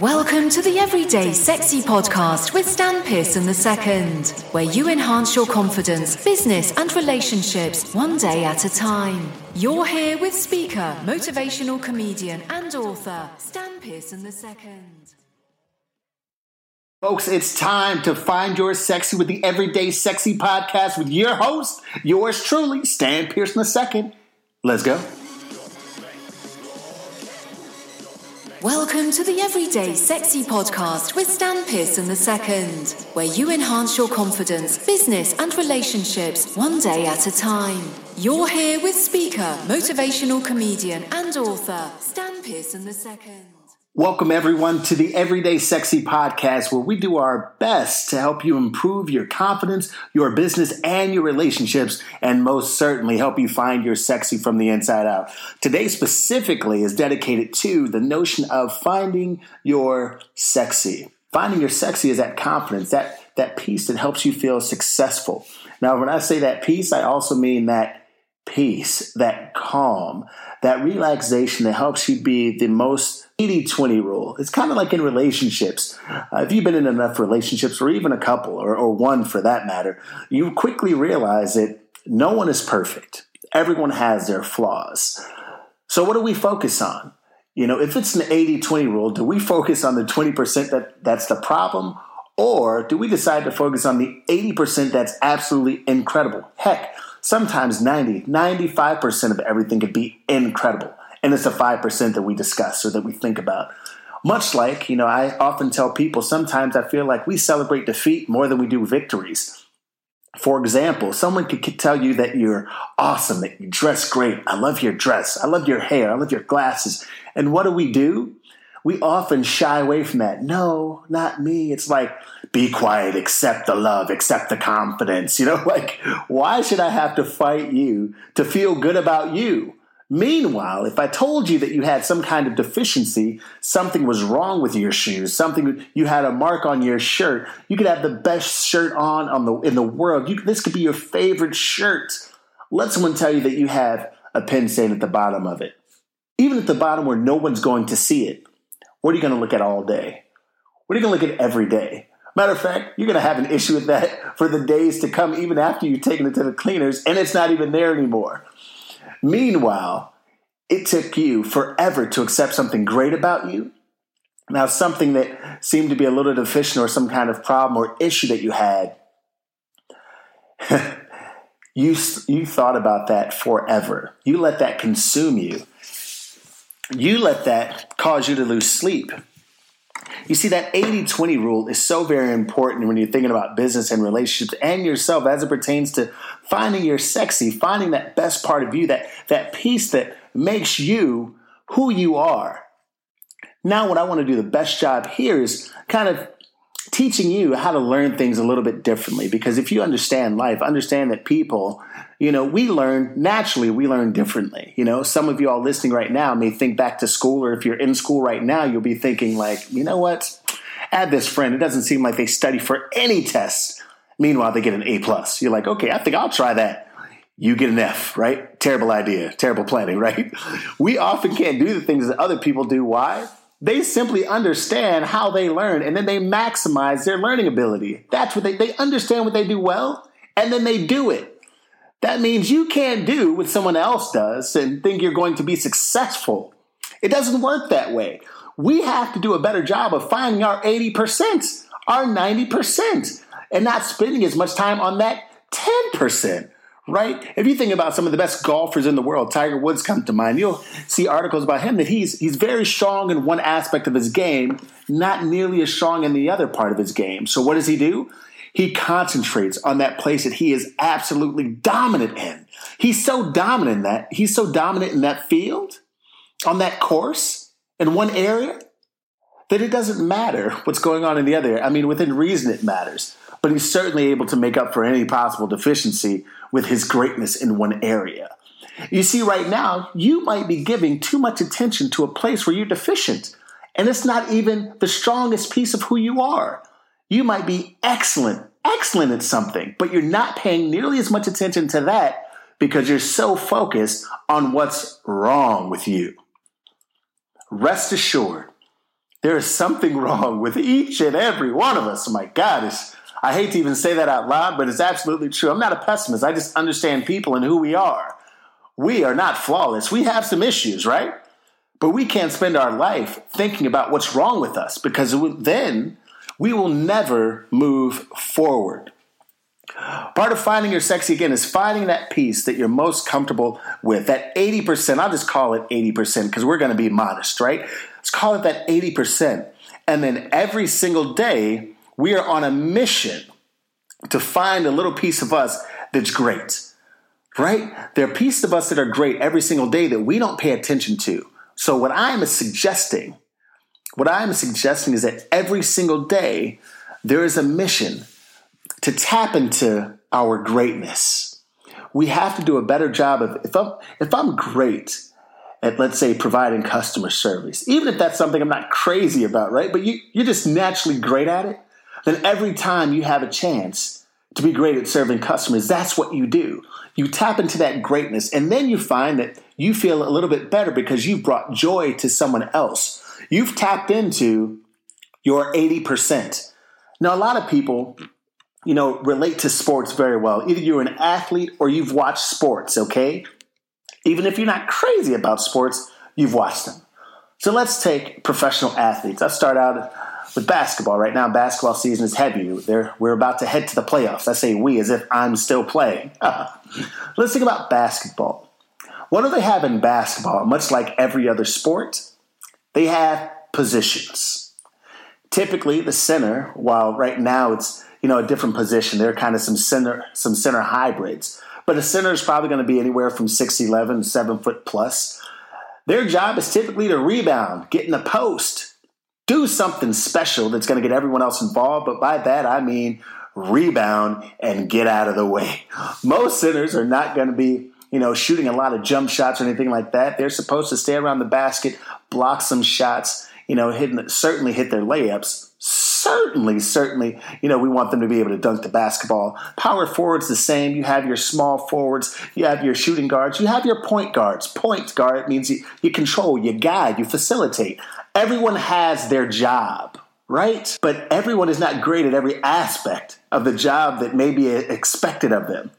Welcome to the Everyday Sexy Podcast with Stan Pearson the Second, where you enhance your confidence, business and relationships one day at a time. You're here with speaker, motivational comedian and author, Stan Pearson the Second. Folks, it's time to find your sexy with the Everyday Sexy Podcast with your host, yours truly, Stan Pearson the Second. Let's go. Welcome to the Everyday Sexy Podcast with Stan Pearson II, where you enhance your confidence, business and relationships one day at a time. You're here with speaker, motivational comedian and author, Stan Pearson II. Welcome everyone to the Everyday Sexy Podcast, where we do our best to help you improve your confidence, your business, and your relationships, and most certainly help you find your sexy from the inside out. Today specifically is dedicated to the notion of finding your sexy. Finding your sexy is that confidence, that piece that helps you feel successful. Now, when I say that piece, I also mean that peace, that calm, that relaxation that helps you be the most 80-20 rule. It's kind of like in relationships. If you've been in enough relationships, or even a couple, or one for that matter, you quickly realize that no one is perfect. Everyone has their flaws. So what do we focus on? You know, if it's an 80-20 rule, do we focus on the 20% that's the problem? Or do we decide to focus on the 80% that's absolutely incredible? Heck, sometimes 90, 95% of everything could be incredible. And it's the 5% that we discuss or that we think about. Much like, you know, I often tell people sometimes I feel like we celebrate defeat more than we do victories. For example, someone could tell you that you're awesome, that you dress great. I love your dress. I love your hair. I love your glasses. And what do? We often shy away from that. No, not me. It's like, be quiet, accept the love, accept the confidence. You know, like, why should I have to fight you to feel good about you? Meanwhile, if I told you that you had some kind of deficiency, something was wrong with your shoes, something you had a mark on your shirt, you could have the best shirt in the world. This could be your favorite shirt. Let someone tell you that you have a pen stain at the bottom of it. Even at the bottom where no one's going to see it. What are you going to look at all day? What are you going to look at every day? Matter of fact, you're going to have an issue with that for the days to come, even after you've taken it to the cleaners and it's not even there anymore. Meanwhile, it took you forever to accept something great about you. Now, something that seemed to be a little deficient or some kind of problem or issue that you had, you thought about that forever. You let that consume you. You let that cause you to lose sleep. You see, that 80-20 rule is so very important when you're thinking about business and relationships and yourself as it pertains to finding your sexy, finding that best part of you, that piece that makes you who you are. Now, what I want to do the best job here is kind of teaching you how to learn things a little bit differently, because if you understand life, understand that people, you know, we learn naturally, we learn differently. You know, some of you all listening right now may think back to school, or if you're in school right now, you'll be thinking like, you know what, I had this friend, it doesn't seem like they study for any tests. Meanwhile, they get an A+. You're like, okay, I think I'll try that. You get an F, right? Terrible idea, terrible planning, right? We often can't do the things that other people do. Why? They simply understand how they learn, and then they maximize their learning ability. That's what they understand what they do well, and then they do it. That means you can't do what someone else does and think you're going to be successful. It doesn't work that way. We have to do a better job of finding our 80%, our 90%, and not spending as much time on that 10%. Right? If you think about some of the best golfers in the world, Tiger Woods comes to mind. You'll see articles about him that he's very strong in one aspect of his game, not nearly as strong in the other part of his game. So what does he do? He concentrates on that place that he is absolutely dominant in. He's so dominant in that field, on that course, in one area, that it doesn't matter what's going on in the other. I mean, within reason it matters. But he's certainly able to make up for any possible deficiency with his greatness in one area. You see, right now, you might be giving too much attention to a place where you're deficient, and it's not even the strongest piece of who you are. You might be excellent at something, but you're not paying nearly as much attention to that because you're so focused on what's wrong with you. Rest assured, There is something wrong with each and every one of us. My God, I hate to even say that out loud, but it's absolutely true. I'm not a pessimist. I just understand people and who we are. We are not flawless. We have some issues, right? But we can't spend our life thinking about what's wrong with us, because then we will never move forward. Part of finding your sexy, again, is finding that piece that you're most comfortable with, that 80%. I'll just call it 80% because we're going to be modest, right? Let's call it that 80%. And then every single day, we are on a mission to find a little piece of us that's great, right? There are pieces of us that are great every single day that we don't pay attention to. So what I'm suggesting is that every single day, there is a mission to tap into our greatness. We have to do a better job of, if I'm great at, let's say, providing customer service, even if that's something I'm not crazy about, right? But you're just naturally great at it, then every time you have a chance to be great at serving customers, that's what you do. You tap into that greatness, and then you find that you feel a little bit better because you've brought joy to someone else. You've tapped into your 80%. Now, a lot of people, relate to sports very well. Either you're an athlete or you've watched sports, okay? Even if you're not crazy about sports, you've watched them. So let's take professional athletes. I'll start out with basketball. Right now, basketball season is heavy. We're about to head to the playoffs. I say we as if I'm still playing. Let's think about basketball. What do they have in basketball? Much like every other sport, they have positions. Typically, the center, while right now it's a different position, they're kind of some center hybrids. But a center is probably going to be anywhere from 6'11", 7 foot plus. Their job is typically to rebound, get in the post, do something special that's going to get everyone else involved. But by that, I mean rebound and get out of the way. Most centers are not going to be shooting a lot of jump shots or anything like that. They're supposed to stay around the basket, block some shots, certainly hit their layups. Certainly, we want them to be able to dunk the basketball. Power forwards the same. You have your small forwards. You have your shooting guards. You have your point guards. Point guard means you control, you guide, you facilitate. Everyone has their job, right? But everyone is not great at every aspect of the job that may be expected of them.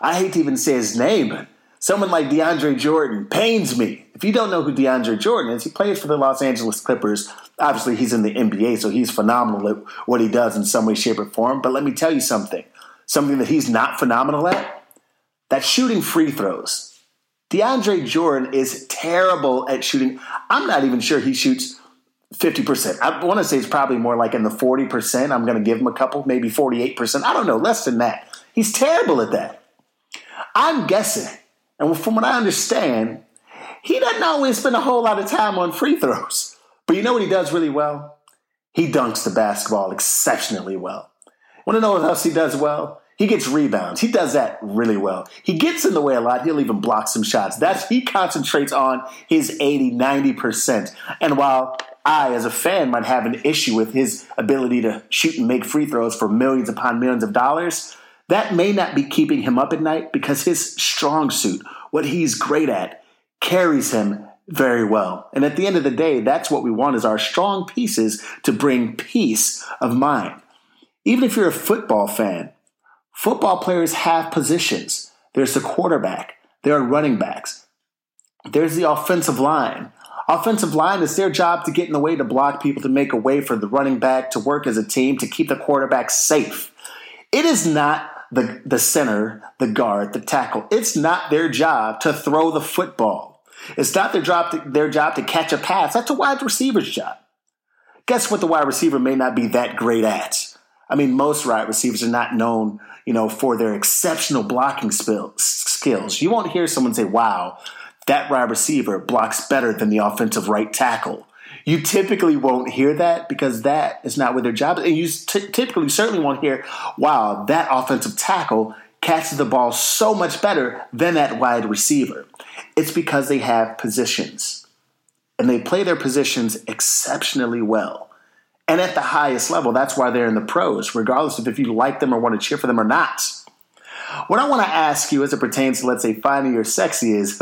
I hate to even say his name, but someone like DeAndre Jordan pains me. If you don't know who DeAndre Jordan is, he plays for the Los Angeles Clippers. Obviously, he's in the NBA, so he's phenomenal at what he does in some way, shape, or form. But let me tell you something that he's not phenomenal at, that's shooting free throws. DeAndre Jordan is terrible at shooting. I'm not even sure he shoots 50%. I want to say it's probably more like in the 40%. I'm going to give him a couple, maybe 48%. I don't know, less than that. He's terrible at that. I'm guessing, and from what I understand, he doesn't always spend a whole lot of time on free throws. But you know what he does really well? He dunks the basketball exceptionally well. Want to know what else he does well? He gets rebounds. He does that really well. He gets in the way a lot. He'll even block some shots. He concentrates on his 80, 90%. And while I, as a fan, might have an issue with his ability to shoot and make free throws for millions upon millions of dollars, that may not be keeping him up at night because his strong suit, what he's great at, carries him very well. And at the end of the day, that's what we want is our strong pieces to bring peace of mind. Even if you're a football fan, football players have positions. There's the quarterback. There are running backs. There's the offensive line. Offensive line is their job to get in the way, to block people, to make a way for the running back, to work as a team, to keep the quarterback safe. It is not the center, the guard, the tackle. It's not their job to throw the football. It's not their job to catch a pass. That's a wide receiver's job. Guess what the wide receiver may not be that great at? I mean, most wide receivers are not known, for their exceptional blocking skills. You won't hear someone say, wow, that wide receiver blocks better than the offensive right tackle. You typically won't hear that because that is not what their job is. And you typically certainly won't hear, wow, that offensive tackle catches the ball so much better than that wide receiver. It's because they have positions. And they play their positions exceptionally well. And at the highest level, that's why they're in the pros, regardless of if you like them or want to cheer for them or not. What I want to ask you as it pertains to, let's say, finding your sexy is,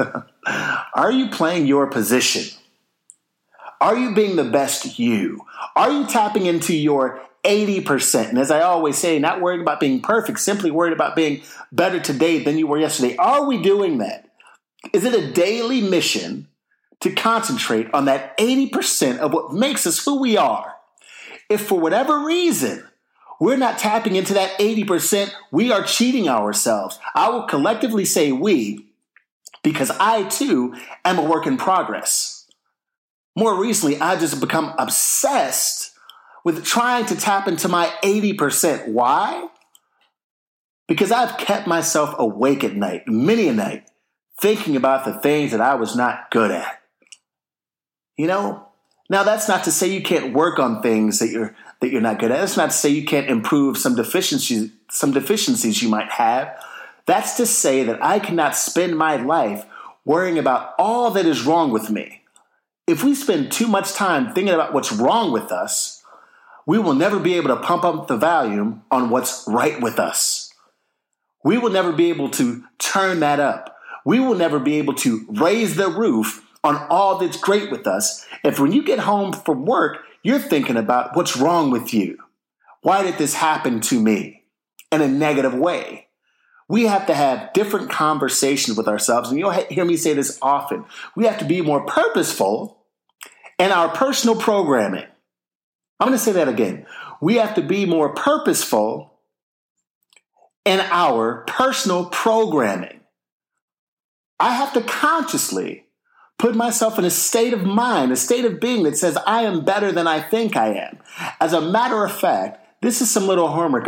are you playing your position? Are you being the best you? Are you tapping into your 80%? And as I always say, not worried about being perfect, simply worried about being better today than you were yesterday. Are we doing that? Is it a daily mission to concentrate on that 80% of what makes us who we are? If for whatever reason we're not tapping into that 80%, we are cheating ourselves. I will collectively say we, because I too am a work in progress. More recently, I just become obsessed with trying to tap into my 80%. Why? Because I've kept myself awake at night, many a night, thinking about the things that I was not good at. You know? Now, that's not to say you can't work on things that you're not good at. That's not to say you can't improve some deficiencies you might have. That's to say that I cannot spend my life worrying about all that is wrong with me. If we spend too much time thinking about what's wrong with us, we will never be able to pump up the volume on what's right with us. We will never be able to turn that up. We will never be able to raise the roof on all that's great with us. If when you get home from work, you're thinking about what's wrong with you. Why did this happen to me? In a negative way. We have to have different conversations with ourselves. And you'll hear me say this often. We have to be more purposeful in our personal programming. I'm going to say that again. We have to be more purposeful in our personal programming. I have to consciously put myself in a state of mind, a state of being that says I am better than I think I am. As a matter of fact, this is some little homework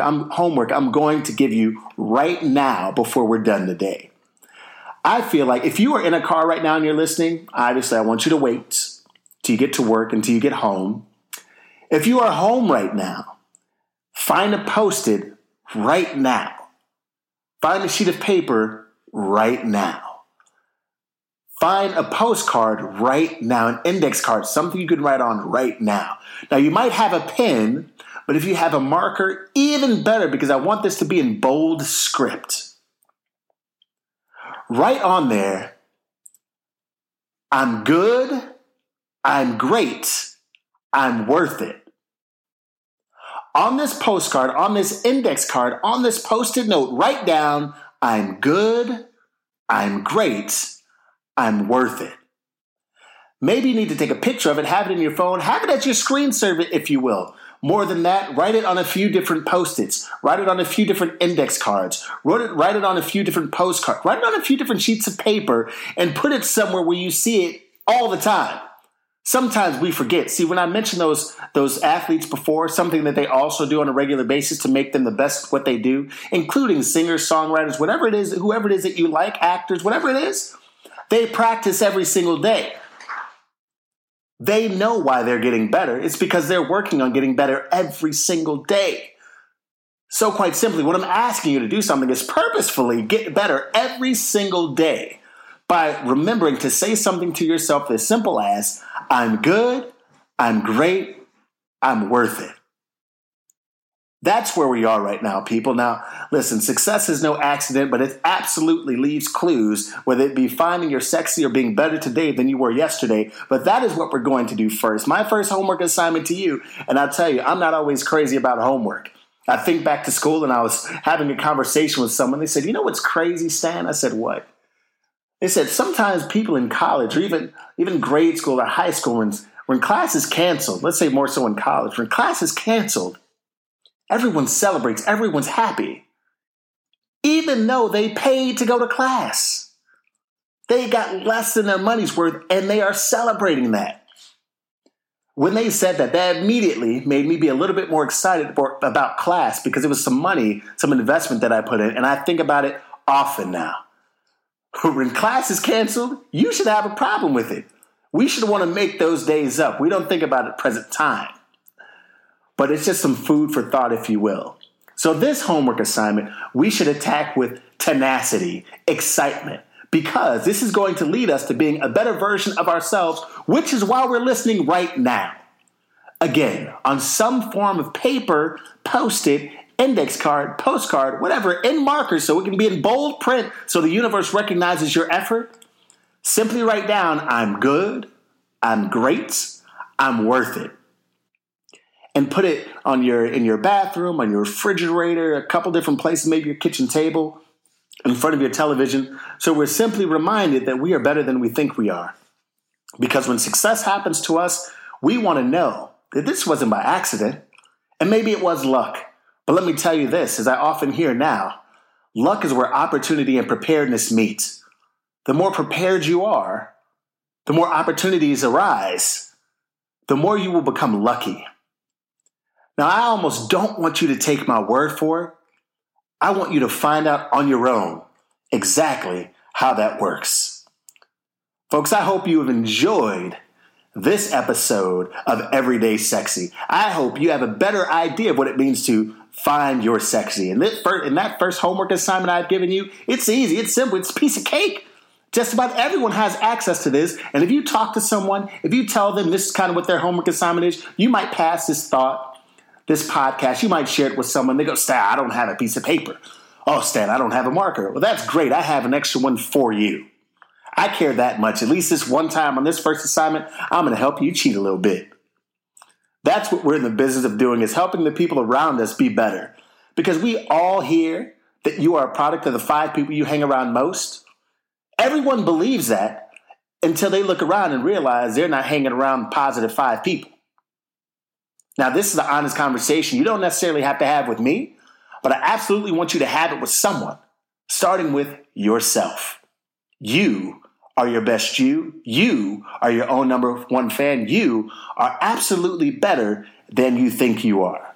I'm going to give you right now before we're done today. I feel like if you are in a car right now and you're listening, obviously I want you to wait till you get to work, until you get home. If you are home right now, find a Post-it right now. Find a sheet of paper right now. Find a postcard right now, an index card, something you can write on right now. Now, you might have a pen, but if you have a marker, even better, because I want this to be in bold script. Write on there, I'm good, I'm great, I'm worth it. On this postcard, on this index card, on this Post-it note, write down, I'm good, I'm great, I'm worth it. Maybe you need to take a picture of it, have it in your phone, have it at your screensaver, if you will. More than that, write it on a few different Post-its, write it on a few different index cards, write it on a few different postcards, write it on a few different sheets of paper, and put it somewhere where you see it all the time. Sometimes we forget. See, when I mentioned those athletes before, something that they also do on a regular basis to make them the best at what they do, including singers, songwriters, whatever it is, whoever it is that you like, actors, whatever it is, they practice every single day. They know why they're getting better. It's because they're working on getting better every single day. So quite simply, what I'm asking you to do something is purposefully get better every single day by remembering to say something to yourself as simple as, I'm good, I'm great, I'm worth it. That's where we are right now, people. Now, listen, success is no accident, but it absolutely leaves clues, whether it be finding your sexy or being better today than you were yesterday. But that is what we're going to do first. My first homework assignment to you, and I'll tell you, I'm not always crazy about homework. I think back to school and I was having a conversation with someone. They said, you know what's crazy, Stan? I said, what? They said, sometimes people in college or even grade school or high school, when class is canceled, let's say more so in college, when class is canceled, everyone celebrates. Everyone's happy. Even though they paid to go to class. They got less than their money's worth, and they are celebrating that. When they said that, that immediately made me be a little bit more excited about class because it was some money, some investment that I put in, and I think about it often now. When class is canceled, you should have a problem with it. We should want to make those days up. We don't think about it present time. But it's just some food for thought, if you will. So this homework assignment, we should attack with tenacity, excitement, because this is going to lead us to being a better version of ourselves, which is why we're listening right now. Again, on some form of paper, Post-it, index card, postcard, whatever, in markers so it can be in bold print so the universe recognizes your effort. Simply write down, I'm good, I'm great, I'm worth it. And put it on in your bathroom, on your refrigerator, a couple different places, maybe your kitchen table, in front of your television. So we're simply reminded that we are better than we think we are. Because when success happens to us, we want to know that this wasn't by accident, and maybe it was luck. But let me tell you this, as I often hear now, luck is where opportunity and preparedness meet. The more prepared you are, the more opportunities arise, the more you will become lucky. Now, I almost don't want you to take my word for it. I want you to find out on your own exactly how that works. Folks, I hope you have enjoyed this episode of Everyday Sexy. I hope you have a better idea of what it means to find your sexy. And that first homework assignment I've given you, it's easy, it's simple, it's a piece of cake. Just about everyone has access to this. And if you talk to someone, if you tell them this is kind of what their homework assignment is, you might pass this thought, this podcast, you might share it with someone. They go, Stan, I don't have a piece of paper. Oh, Stan, I don't have a marker. Well, that's great. I have an extra one for you. I care that much. At least this one time on this first assignment, I'm going to help you cheat a little bit. That's what we're in the business of doing, is helping the people around us be better. Because we all hear that you are a product of the 5 people you hang around most. Everyone believes that until they look around and realize they're not hanging around positive 5 people. Now, this is an honest conversation you don't necessarily have to have with me, but I absolutely want you to have it with someone, starting with yourself. You are your best you. You are your own number one fan. You are absolutely better than you think you are.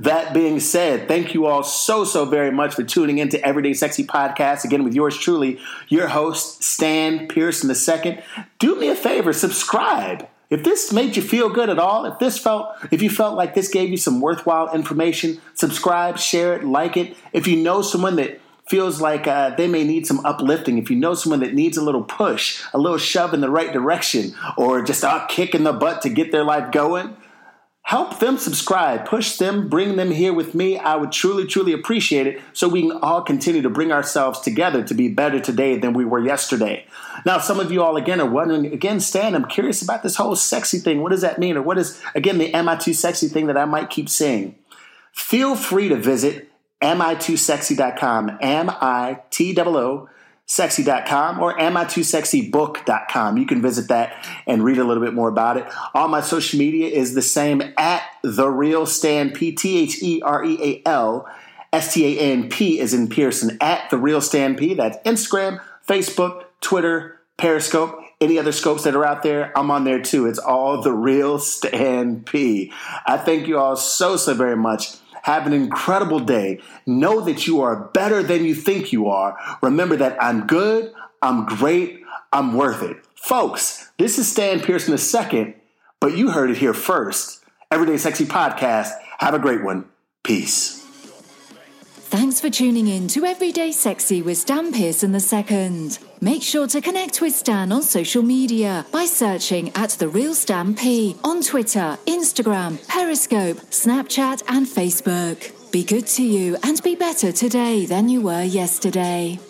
That being said, thank you all so very much for tuning into Everyday Sexy Podcast. Again, with yours truly, your host, Stan Pearson the Second. Do me a favor, subscribe. If this made you feel good at all, if you felt like this gave you some worthwhile information, subscribe, share it, like it. If you know someone that feels like they may need some uplifting, if you know someone that needs a little push, a little shove in the right direction, or just a kick in the butt to get their life going, help them subscribe, push them, bring them here with me. I would truly appreciate it, so we can all continue to bring ourselves together to be better today than we were yesterday. Now, some of you all, again, are wondering, again, Stan, I'm curious about this whole sexy thing. What does that mean? Or what is, again, the Am I Too Sexy thing that I might keep saying? Feel free to visit MeTooSexy.com, MeTooSexy.com, or AmISexyBook.com. You can visit that and read a little bit more about it. All my social media is the same, at The Real Stan, PTherealStan, as in Pearson, at The Real Stan P. That's Instagram, Facebook, Twitter, Periscope, any other scopes that are out there, I'm on there too. It's all The Real Stan P. I thank you all so very much. Have an incredible day. Know that you are better than you think you are. Remember that I'm good, I'm great, I'm worth it. Folks, this is Stan Pearson II, but you heard it here first. Everyday Sexy Podcast. Have a great one. Peace. Thanks for tuning in to Everyday Sexy with Stan Pearson II. Make sure to connect with Stan on social media by searching at The Real Stan P on Twitter, Instagram, Periscope, Snapchat, and Facebook. Be good to you and be better today than you were yesterday.